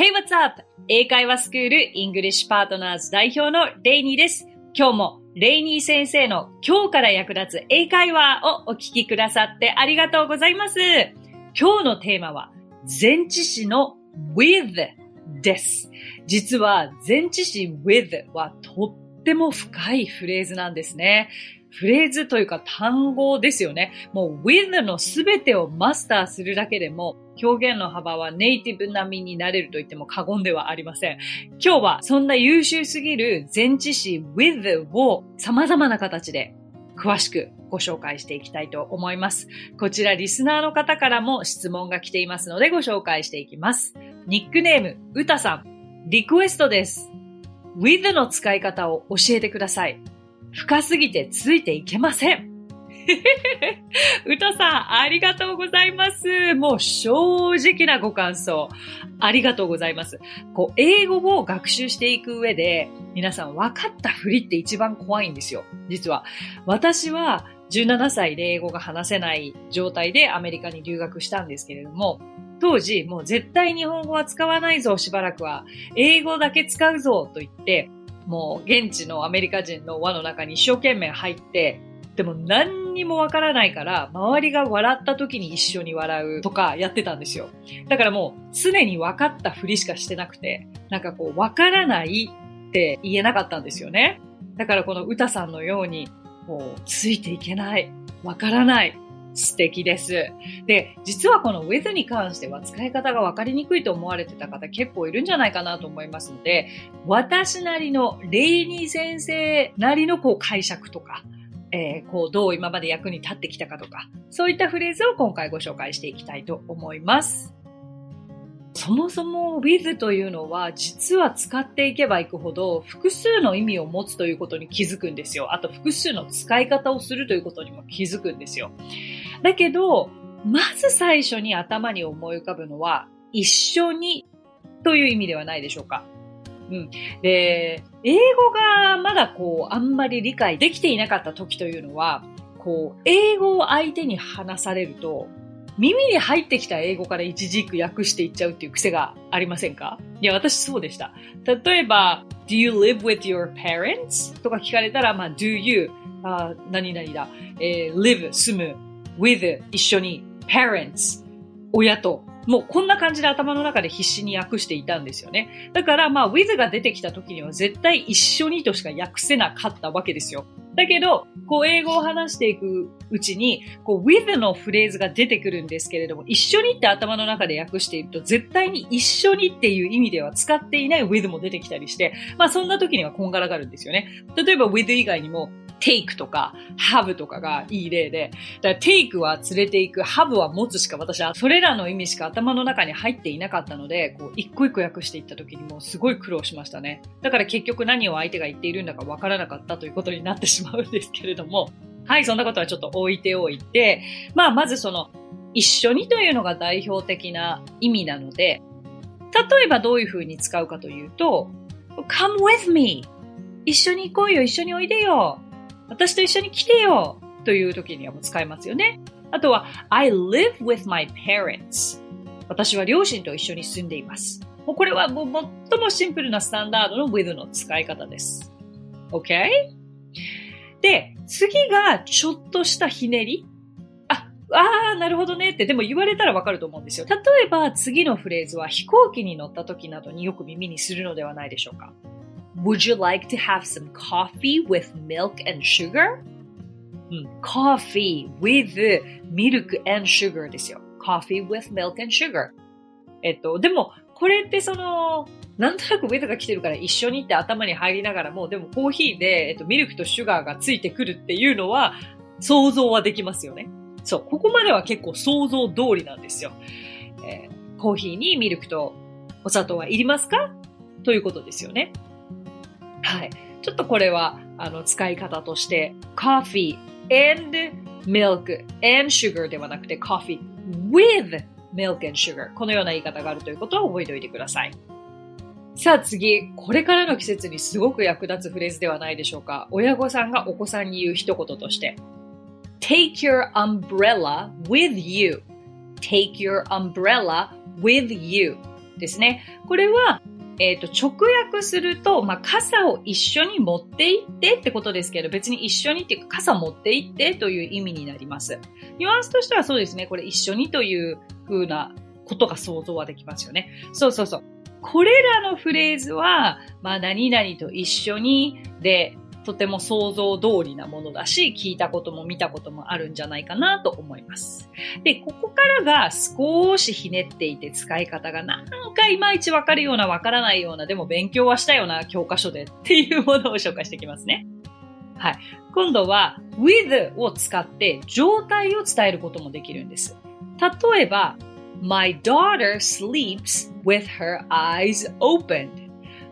Hey, what's up? 英会話スクールイングリッシュパートナーズ代表のレイニーです。今日もレイニー先生の今日から役立つ英会話をお聞きくださってありがとうございます。今日のテーマは前置詞の with です。実は前置詞 with はとっても深いフレーズなんですね。フレーズというか単語ですよね。もう with のすべてをマスターするだけでも表現の幅はネイティブ並みになれると言っても過言ではありません。今日はそんな優秀すぎる前置詞 with を様々な形で詳しくご紹介していきたいと思います。こちらリスナーの方からも質問が来ていますのでご紹介していきます。ニックネーム、うたさん。リクエストです。with の使い方を教えてください。深すぎてついていけません。うたさん、ありがとうございます。もう正直なご感想、ありがとうございます。英語を学習していく上で、皆さん分かったふりって一番怖いんですよ。実は。私は17歳で英語が話せない状態でアメリカに留学したんですけれども、当時もう絶対日本語は使わないぞ、しばらくは。英語だけ使うぞ、と言って、もう現地のアメリカ人の輪の中に一生懸命入って、でも何にもわからないから周りが笑った時に一緒に笑うとかやってたんですよ。だからもう常に分かったふりしかしてなくて、なんか分からないって言えなかったんですよね。だからこのうたさんのようについていけない、分からない、素敵です。で、実はこの with に関しては使い方が分かりにくいと思われてた方結構いるんじゃないかなと思いますので、私なりのレイニー先生なりの解釈とか、どう今まで役に立ってきたかとか、そういったフレーズを今回ご紹介していきたいと思います。そもそも with というのは実は使っていけばいくほど複数の意味を持つということに気づくんですよ。あと複数の使い方をするということにも気づくんですよ。だけど、まず最初に頭に思い浮かぶのは一緒にという意味ではないでしょうか。で、英語がまだあんまり理解できていなかった時というのは、英語を相手に話されると、耳に入ってきた英語から一字一句訳していっちゃうっていう癖がありませんか？いや、私そうでした。例えば、Do you live with your parents? とか聞かれたら、Do you、何々だ、live、住む、with、一緒に、parents、親と、もうこんな感じで頭の中で必死に訳していたんですよね。だからwith が出てきた時には絶対一緒にとしか訳せなかったわけですよ。だけど、英語を話していくうちに、with のフレーズが出てくるんですけれども、一緒にって頭の中で訳していると、絶対に一緒にっていう意味では使っていない with も出てきたりして、そんな時にはこんがらがるんですよね。例えば with 以外にも、take とか have とかがいい例で、だから take は連れていく、have は持つしか私はそれらの意味しか頭の中に入っていなかったので、一個一個訳していった時にもうすごい苦労しましたね。だから結局何を相手が言っているんだかわからなかったということになってしまうんですけれども、はい、そんなことはちょっと置いておいて、まずその一緒にというのが代表的な意味なので、例えばどういう風に使うかというと、come with me 一緒に行こうよ、一緒においでよ、私と一緒に来てよという時にはもう使えますよね。あとは I live with my parents 私は両親と一緒に住んでいます。もうこれはもう最もシンプルなスタンダードの with の使い方です。 OK? で、次がちょっとしたひねり、なるほどねってでも言われたらわかると思うんですよ。例えば次のフレーズは飛行機に乗った時などによく耳にするのではないでしょうか。Would you like to have some coffee with milk and sugar? Coffee with milk and sugar ですよ。Coffee with milk and sugar。でも、これってなんとなく with が来てるから一緒にって頭に入りながらも、でもコーヒーで、ミルクとシュガーがついてくるっていうのは想像はできますよね。そう、ここまでは結構想像通りなんですよ。コーヒーにミルクとお砂糖はいりますか？ということですよね。はい。ちょっとこれは、使い方として、coffee and milk and sugar ではなくて、coffee with milk and sugar。このような言い方があるということを覚えておいてください。さあ次、これからの季節にすごく役立つフレーズではないでしょうか。親御さんがお子さんに言う一言として、take your umbrella with you。take your umbrella with you。ですね。これは、直訳すると、傘を一緒に持って行ってってことですけど、別に一緒にっていうか、傘持って行ってという意味になります。ニュアンスとしてはそうですね、これ一緒にという風なことが想像はできますよね。そうそうそう。これらのフレーズは、何々と一緒にで、とても想像通りなものだし、聞いたことも見たこともあるんじゃないかなと思います。で、ここからが少しひねっていて使い方がなんかいまいちわかるようなわからないような、でも勉強はしたような教科書でっていうものを紹介していきますね。はい。今度は with を使って状態を伝えることもできるんです。例えば My daughter sleeps with her eyes opened.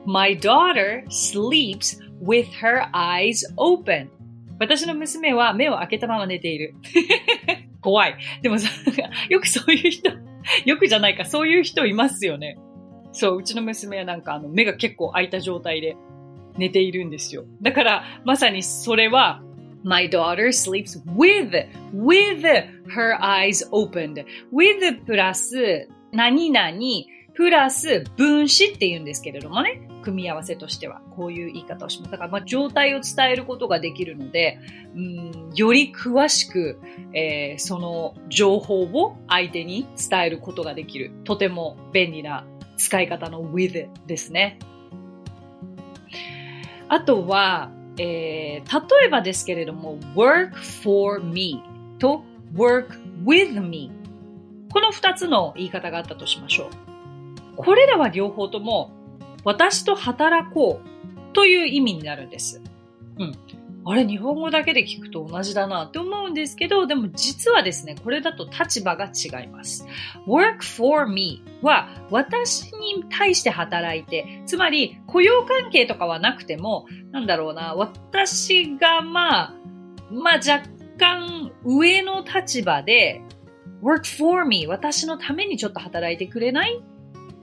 My daughter sleeps with her eyes open. 私の娘は目を開けたまま寝ている。怖い。でもさ、よくそういう人、よくじゃないか、そういう人いますよね。そう、うちの娘はなんか目が結構開いた状態で寝ているんですよ。だから、まさにそれは、My daughter sleeps with her eyes opened. With プラス、何々、プラス分詞って言うんですけれどもね、組み合わせとしてはこういう言い方をします。だから状態を伝えることができるので、より詳しく、その情報を相手に伝えることができる、とても便利な使い方の with ですね。あとは、例えばですけれども work for me と work with me、 この2つの言い方があったとしましょう。これらは両方とも私と働こうという意味になるんです。あれ、日本語だけで聞くと同じだなって思うんですけど、でも実はですね、これだと立場が違います。work for me は私に対して働いて、つまり雇用関係とかはなくても、なんだろうな、私が若干上の立場で work for me 私のためにちょっと働いてくれない?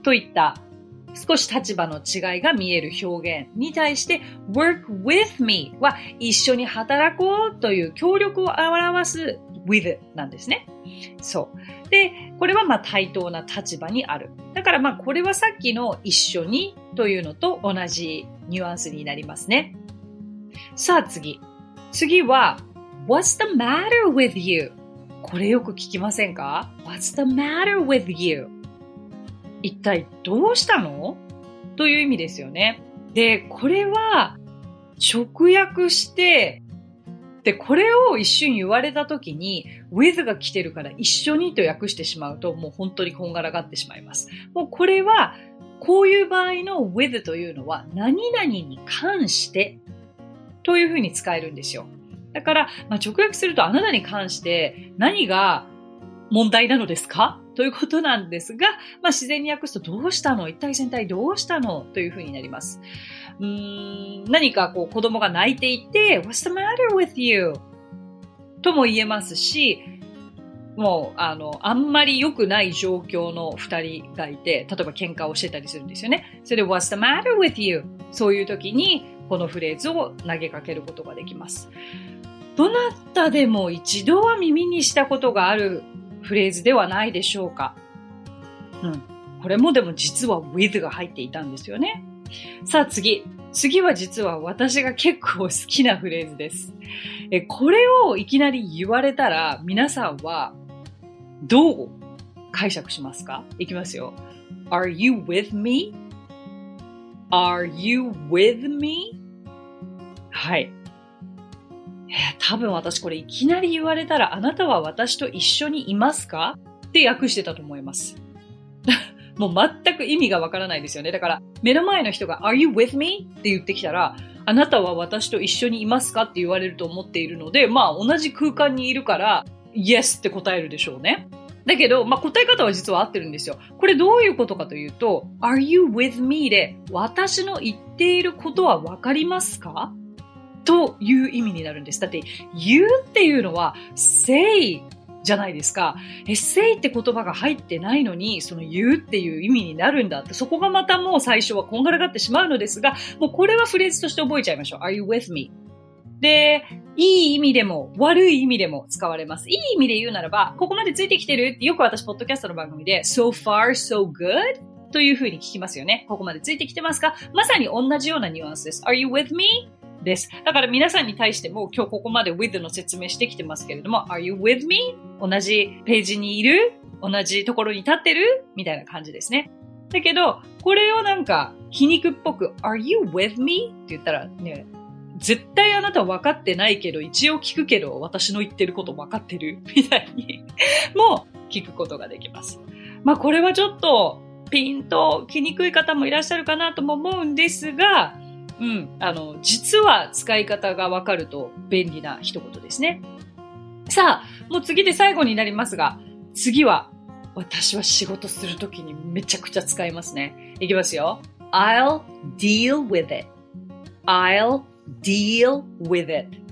といった少し立場の違いが見える表現に対して work with me は一緒に働こうという協力を表す with なんですね。そう。で、これは対等な立場にある。だからこれはさっきの一緒にというのと同じニュアンスになりますね。さあ次。次は What's the matter with you? これよく聞きませんか? What's the matter with you?一体どうしたの?という意味ですよね。で、これは直訳して、で、これを一瞬言われたときに with が来てるから一緒にと訳してしまうと、もう本当にこんがらがってしまいます。もうこれはこういう場合の with というのは何々に関してというふうに使えるんですよ。だから、直訳するとあなたに関して何が問題なのですか?ということなんですが、自然に訳すとどうしたの?一体全体どうしたの?というふうになります。何か子供が泣いていて What's the matter with you? とも言えますし、もうあんまり良くない状況の二人がいて、例えば喧嘩をしてたりするんですよね。それで What's the matter with you? そういう時にこのフレーズを投げかけることができます。どなたでも一度は耳にしたことがあるフレーズではないでしょうか。これもでも実は with が入っていたんですよね。さあ次。次は実は私が結構好きなフレーズです。これをいきなり言われたら皆さんはどう解釈しますか?いきますよ。Are you with me? Are you with me? はい。多分私これいきなり言われたらあなたは私と一緒にいますかって訳してたと思います。もう全く意味がわからないですよね。だから目の前の人が Are you with me? って言ってきたらあなたは私と一緒にいますかって言われると思っているので、同じ空間にいるから Yes って答えるでしょうね。だけど、答え方は実は合ってるんですよ。これどういうことかというと Are you with me? で私の言っていることはわかりますか?という意味になるんです。だって、言うっていうのは say じゃないですか。say って言葉が入ってないのに、その言うっていう意味になるんだって、そこがまたもう最初はこんがらがってしまうのですが、もうこれはフレーズとして覚えちゃいましょう。Are you with me? で、いい意味でも悪い意味でも使われます。いい意味で言うならば、ここまでついてきてるってよく私、ポッドキャストの番組で so far so good というふうに聞きますよね。ここまでついてきてますか？まさに同じようなニュアンスです。Are you with me? です。だから皆さんに対しても今日ここまで with の説明してきてますけれども Are you with me? 同じページにいる？同じところに立ってる？みたいな感じですね。だけどこれをなんか皮肉っぽく Are you with me? って言ったらね、絶対あなた分かってないけど一応聞くけど私の言ってること分かってるみたいにも聞くことができます。まあこれはちょっとピンときにくい方もいらっしゃるかなとも思うんですが、実は使い方が分かると便利な一言ですね。さあもう次で最後になりますが、次は私は仕事するときにめちゃくちゃ使いますね。いきますよ。I'll deal with it. I'll deal with it.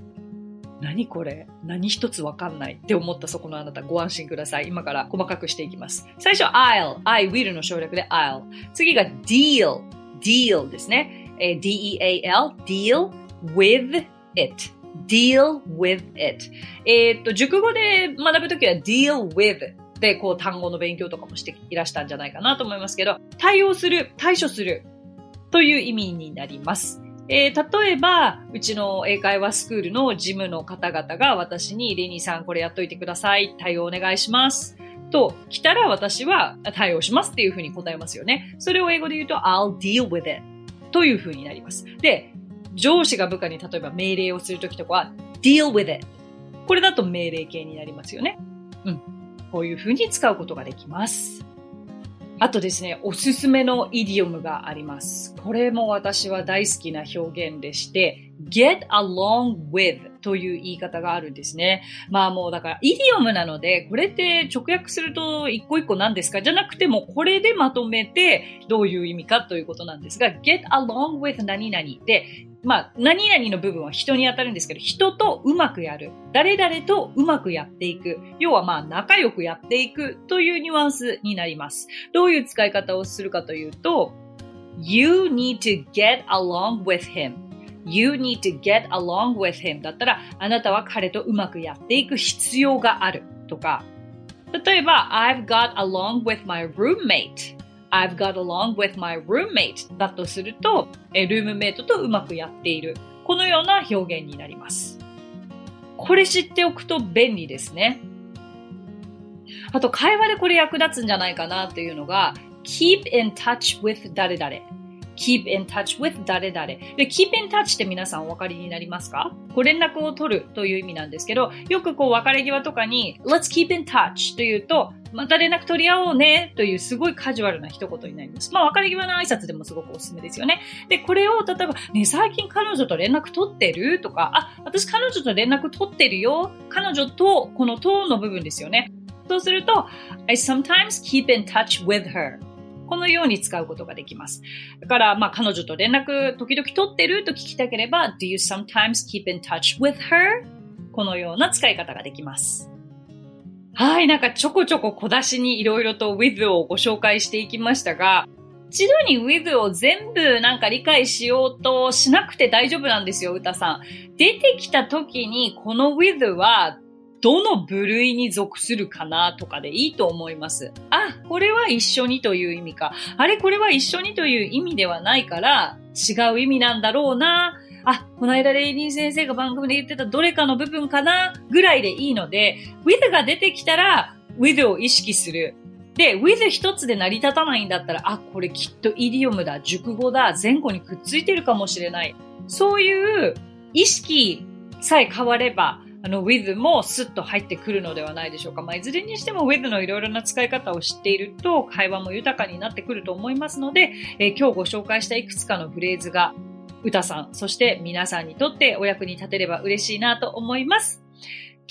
何これ？何一つわかんないって思ったそこのあなた、ご安心ください。今から細かくしていきます。最初 I'll、I will の省略で I'll。次が deal、deal ですね。D-E-A-L、deal with it。deal with it。熟語で学ぶときは deal with。でこう単語の勉強とかもしていらしたんじゃないかなと思いますけど、対応する、対処するという意味になります。例えばうちの英会話スクールの事務の方々が私にレニーさんこれやっといてください、対応お願いしますと来たら私は対応しますっていうふうに答えますよね。それを英語で言うと I'll deal with it というふうになります。で、上司が部下に例えば命令をするときとかは deal with it、 これだと命令形になりますよね。こういうふうに使うことができます。あとですね、おすすめのイディオムがあります。これも私は大好きな表現でして、get along with という言い方があるんですね。まあもうだからイディオムなので、これって直訳すると一個一個なんですかじゃなくてもこれでまとめてどういう意味かということなんですが、get along with 何々で、まあ何々の部分は人に当たるんですけど、人とうまくやる、誰々とうまくやっていく、要はまあ仲良くやっていくというニュアンスになります。どういう使い方をするかというと You need to get along with him You need to get along with him だったらあなたは彼とうまくやっていく必要があるとか、例えば I've got along with my roommateI've got along with my roommate だとすると、ルームメイトとうまくやっている。このような表現になります。これ知っておくと便利ですね。あと会話でこれ役立つんじゃないかなというのが、keep in touch with 誰々。keep in touch with 誰々。で、keep in touch って皆さんお分かりになりますか？こう連絡を取るという意味なんですけど、よくこう別れ際とかに Let's keep in touch というと、また連絡取り合おうねというすごいカジュアルな一言になります。まあ別れ際の挨拶でもすごくおすすめですよね。で、これを例えばね、最近彼女と連絡取ってるとか、あ、私彼女と連絡取ってるよ。彼女とこのとの部分ですよね。そうすると I sometimes keep in touch with her。このように使うことができます。だから、まあ、彼女と連絡時々取ってると聞きたければ Do you sometimes keep in touch with her? このような使い方ができます。はい、なんかちょこちょこ小出しにいろいろと with をご紹介していきましたが、一度に with を全部なんか理解しようとしなくて大丈夫なんですよ、うたさん。出てきた時にこの with はどの部類に属するかなとかでいいと思います。あ、これは一緒にという意味か。あれ、これは一緒にという意味ではないから違う意味なんだろうな。あ、この間レニー先生が番組で言ってたどれかの部分かなぐらいでいいので、with が出てきたら with を意識する。で、with 一つで成り立たないんだったら、あ、これきっとイディオムだ、熟語だ、前後にくっついてるかもしれない。そういう意識さえ変われば、with もスッと入ってくるのではないでしょうか。まあ、いずれにしても with のいろいろな使い方を知っていると会話も豊かになってくると思いますので、今日ご紹介したいくつかのフレーズがうたさん、そして皆さんにとってお役に立てれば嬉しいなと思います。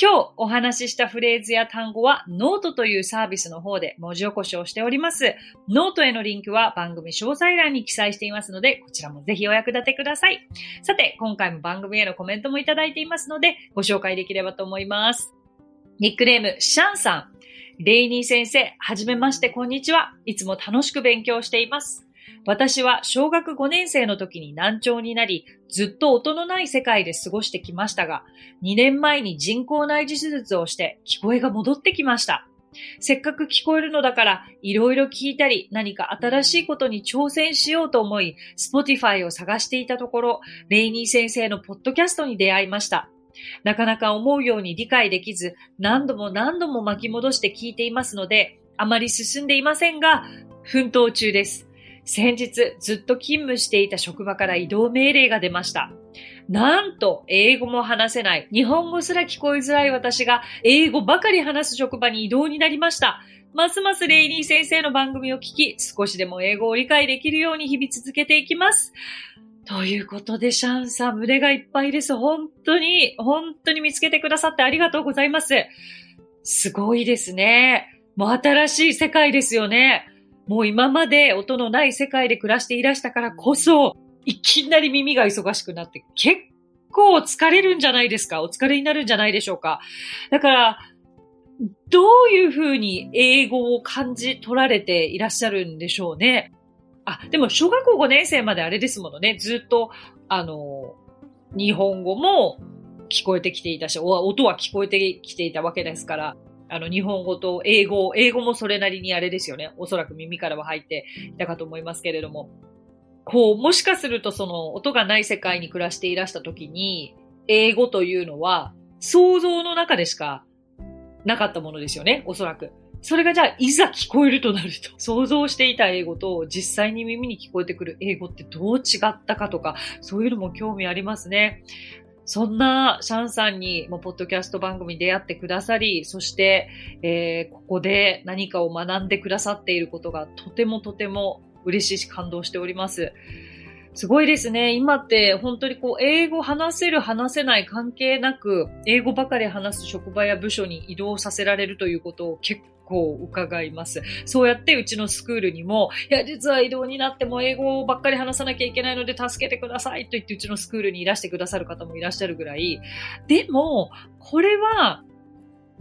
今日お話ししたフレーズや単語はノートというサービスの方で文字起こしをしております。ノートへのリンクは番組詳細欄に記載していますので、こちらもぜひお役立てください。さて、今回も番組へのコメントもいただいていますので、ご紹介できればと思います。ニックネーム、シャンさん。レイニー先生、はじめまして、こんにちは。いつも楽しく勉強しています。私は小学5年生の時に難聴になり、ずっと音のない世界で過ごしてきましたが、2年前に人工内耳手術をして聞こえが戻ってきました。せっかく聞こえるのだからいろいろ聞いたり、何か新しいことに挑戦しようと思い、Spotify を探していたところ、レイニー先生のポッドキャストに出会いました。なかなか思うように理解できず、何度も巻き戻して聞いていますので、あまり進んでいませんが、奮闘中です。先日ずっと勤務していた職場から異動命令が出ました。なんと英語も話せない、日本語すら聞こえづらい私が英語ばかり話す職場に異動になりました。ますますレイニー先生の番組を聞き、少しでも英語を理解できるように日々続けていきます。ということで、シャンさん、胸がいっぱいです。本当に見つけてくださってありがとうございます。すごいですね。もう新しい世界ですよね。もう今まで音のない世界で暮らしていらしたからこそ、いきなり耳が忙しくなって結構疲れるんじゃないですか。お疲れになるんじゃないでしょうか。だからどういうふうに英語を感じ取られていらっしゃるんでしょうね。あ、でも小学校5年生まであれですものね。ずっと日本語も聞こえてきていたし、音は聞こえてきていたわけですから。日本語と英語もそれなりにあれですよね。おそらく耳からは入っていたかと思いますけれども、こう、もしかするとその音がない世界に暮らしていらした時に、英語というのは想像の中でしかなかったものですよね、おそらく。それがじゃあいざ聞こえるとなると、想像していた英語と実際に耳に聞こえてくる英語ってどう違ったかとか、そういうのも興味ありますね。そんなシャンさんにポッドキャスト番組に出会ってくださり、そして、ここで何かを学んでくださっていることがとても嬉しいし感動しております。すごいですね。今って本当にこう英語話せる話せない関係なく、英語ばかり話す職場や部署に移動させられるということを結構伺います。そうやってうちのスクールにも、いや実は移動になっても英語ばっかり話さなきゃいけないので助けてくださいと言って、うちのスクールにいらしてくださる方もいらっしゃるぐらい。でもこれは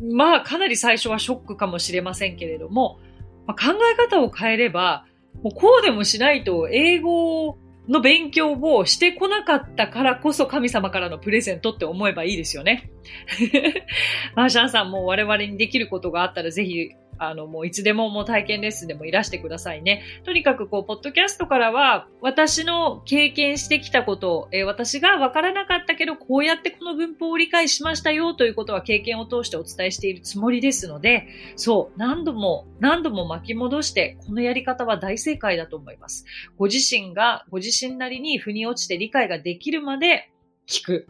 まあかなり最初はショックかもしれませんけれども、考え方を変えれば、もうこうでもしないと英語の勉強をしてこなかったからこそ神様からのプレゼントって思えばいいですよね。シャンさんも我々にできることがあったら、ぜひもういつでも、もう体験レッスンでもいらしてくださいね。とにかくこうポッドキャストからは、私の経験してきたこと、私が分からなかったけどこうやってこの文法を理解しましたよということは経験を通してお伝えしているつもりですので、そう、何度も巻き戻して、このやり方は大正解だと思います。ご自身なりに腑に落ちて理解ができるまで聞く。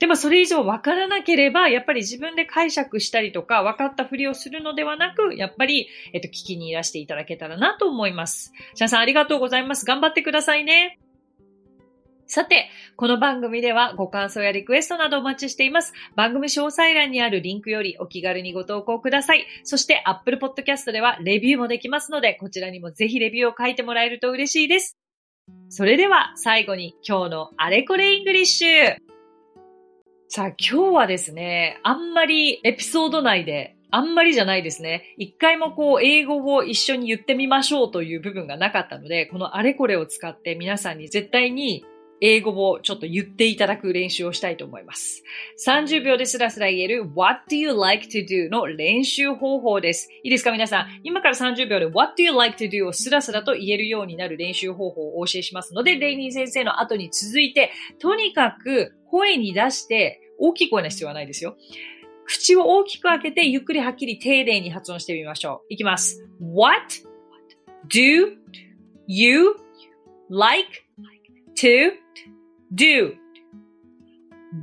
でもそれ以上分からなければ、やっぱり自分で解釈したりとか、分かったふりをするのではなく、やっぱり、聞きにいらしていただけたらなと思います。シャンさん、ありがとうございます。頑張ってくださいね。さて、この番組ではご感想やリクエストなどお待ちしています。番組詳細欄にあるリンクよりお気軽にご投稿ください。そして Apple Podcast ではレビューもできますので、こちらにもぜひレビューを書いてもらえると嬉しいです。それでは最後に今日のあれこれイングリッシュ。さあ、今日はですね、あんまりじゃないですね。一回もこう英語を一緒に言ってみましょうという部分がなかったので、このあれこれを使って皆さんに絶対に英語をちょっと言っていただく練習をしたいと思います。30秒でスラスラ言える What do you like to do の練習方法です。いいですか皆さん。今から30秒で What do you like to do をスラスラと言えるようになる練習方法をお教えしますので、レイニー先生の後に続いて、とにかく声に出して、大きい声の必要はないですよ。口を大きく開けて、ゆっくりはっきり丁寧に発音してみましょう。いきます。What do you like to do?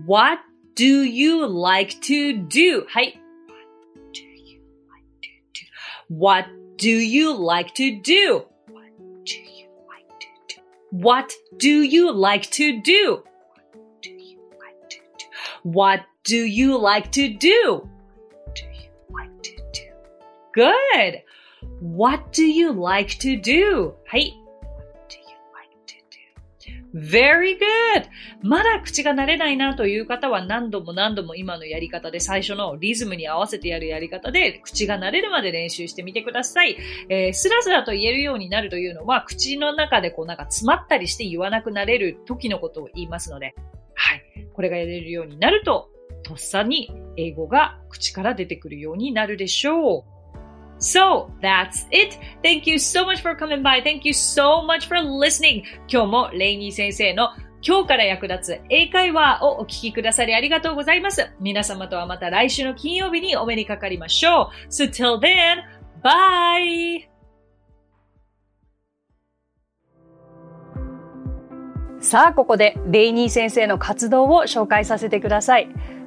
What do you like to do? はい。What do you like to do? What do you like to do?What do you like to do? What do you like to do? Good. What do you like to do? はい。What do you like to do? Very good. まだ口が慣れないなという方は、何度も今のやり方で、最初のリズムに合わせてやるやり方で口が慣れるまで練習してみてください。スラスラと言えるようになるというのは、口の中でこうなんか詰まったりして言わなくなれる時のことを言いますので、はい。これがやれるようになるととっさに英語が口から出てくるようになるでしょう。So, that's it. Thank you so much for coming by. Thank you so much for listening. 今日もレイニー先生の今日から役立つ英会話をお聞きくださりありがとうございます。皆様とはまた来週の金曜日にお目にかかりましょう。So till then, bye! さあ、ここでレイニー先生の活動を紹介させてください。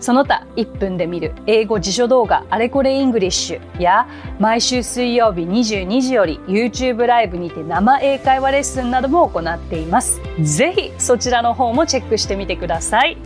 その他、1分で見る英語辞書動画あれこれイングリッシュや、毎週水曜日22時より YouTube ライブにて生英会話レッスンなども行っています。ぜひそちらの方もチェックしてみてください。